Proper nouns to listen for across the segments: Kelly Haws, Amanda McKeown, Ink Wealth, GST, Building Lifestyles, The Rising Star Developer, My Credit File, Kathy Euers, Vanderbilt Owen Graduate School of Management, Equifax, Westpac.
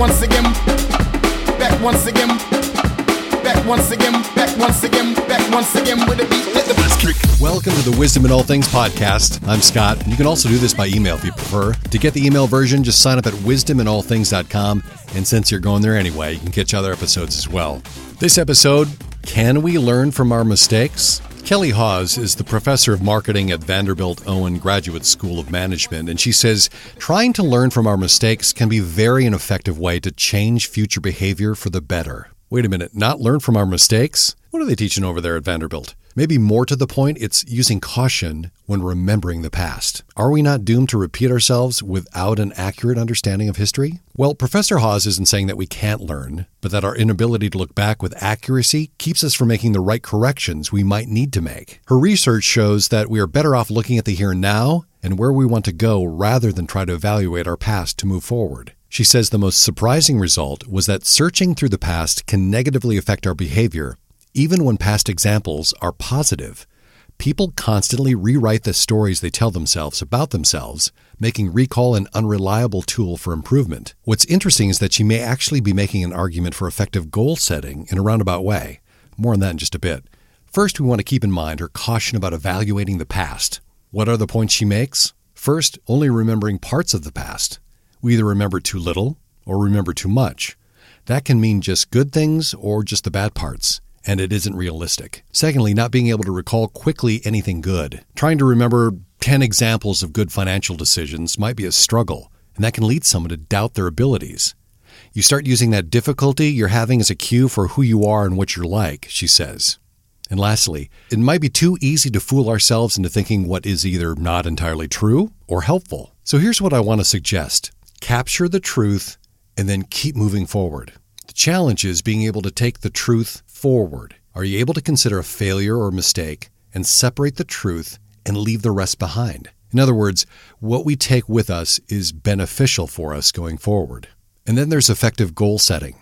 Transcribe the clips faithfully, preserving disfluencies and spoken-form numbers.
once again, back once again, back once again, back once again, back once again with a beat. Let the bass kick. Welcome to the Wisdom in All Things podcast. I'm Scott. You can also do this by email if you prefer. To get the email version, just sign up at wisdom in all things dot com. And since you're going there anyway, you can catch other episodes as well. This episode, can we learn from our mistakes? Kelly Haws is the professor of marketing at Vanderbilt Owen Graduate School of Management, and she says trying to learn from our mistakes can be very an effective way to change future behavior for the better. Wait a minute, not learn from our mistakes? What are they teaching over there at Vanderbilt? Maybe more to the point, it's using caution when remembering the past. Are we not doomed to repeat ourselves without an accurate understanding of history? Well, Professor Haws isn't saying that we can't learn, but that our inability to look back with accuracy keeps us from making the right corrections we might need to make. Her research shows that we are better off looking at the here and now and where we want to go rather than try to evaluate our past to move forward. She says the most surprising result was that searching through the past can negatively affect our behavior, even when past examples are positive. People constantly rewrite the stories they tell themselves about themselves, making recall an unreliable tool for improvement. What's interesting is that she may actually be making an argument for effective goal setting in a roundabout way. More on that in just a bit. First, we want to keep in mind her caution about evaluating the past. What are the points she makes? First, only remembering parts of the past. We either remember too little or remember too much. That can mean just good things or just the bad parts, and it isn't realistic. Secondly, not being able to recall quickly anything good. Trying to remember ten examples of good financial decisions might be a struggle, and that can lead someone to doubt their abilities. You start using that difficulty you're having as a cue for who you are and what you're like, she says. And lastly, it might be too easy to fool ourselves into thinking what is either not entirely true or helpful. So here's what I want to suggest. Capture the truth and then keep moving forward. The challenge is being able to take the truth forward. Are you able to consider a failure or mistake and separate the truth and leave the rest behind? In other words, what we take with us is beneficial for us going forward. And then there's effective goal setting.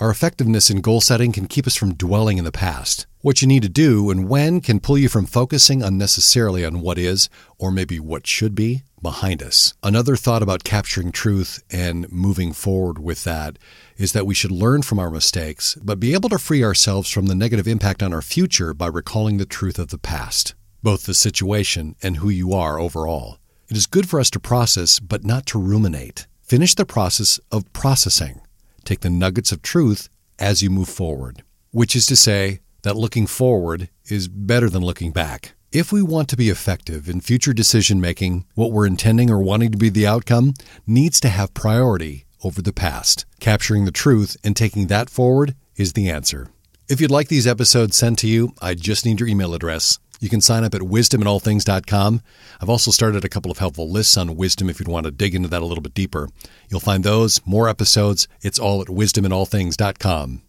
Our effectiveness in goal setting can keep us from dwelling in the past. What you need to do and when can pull you from focusing unnecessarily on what is, or maybe what should be, behind us. Another thought about capturing truth and moving forward with that is that we should learn from our mistakes, but be able to free ourselves from the negative impact on our future by recalling the truth of the past, both the situation and who you are overall. It is good for us to process, but not to ruminate. Finish the process of processing. Take the nuggets of truth as you move forward, which is to say that looking forward is better than looking back. If we want to be effective in future decision-making, what we're intending or wanting to be the outcome needs to have priority over the past. Capturing the truth and taking that forward is the answer. If you'd like these episodes sent to you, I just need your email address. You can sign up at wisdom in all things dot com. I've also started a couple of helpful lists on wisdom if you'd want to dig into that a little bit deeper. You'll find those, more episodes. It's all at wisdom in all things dot com.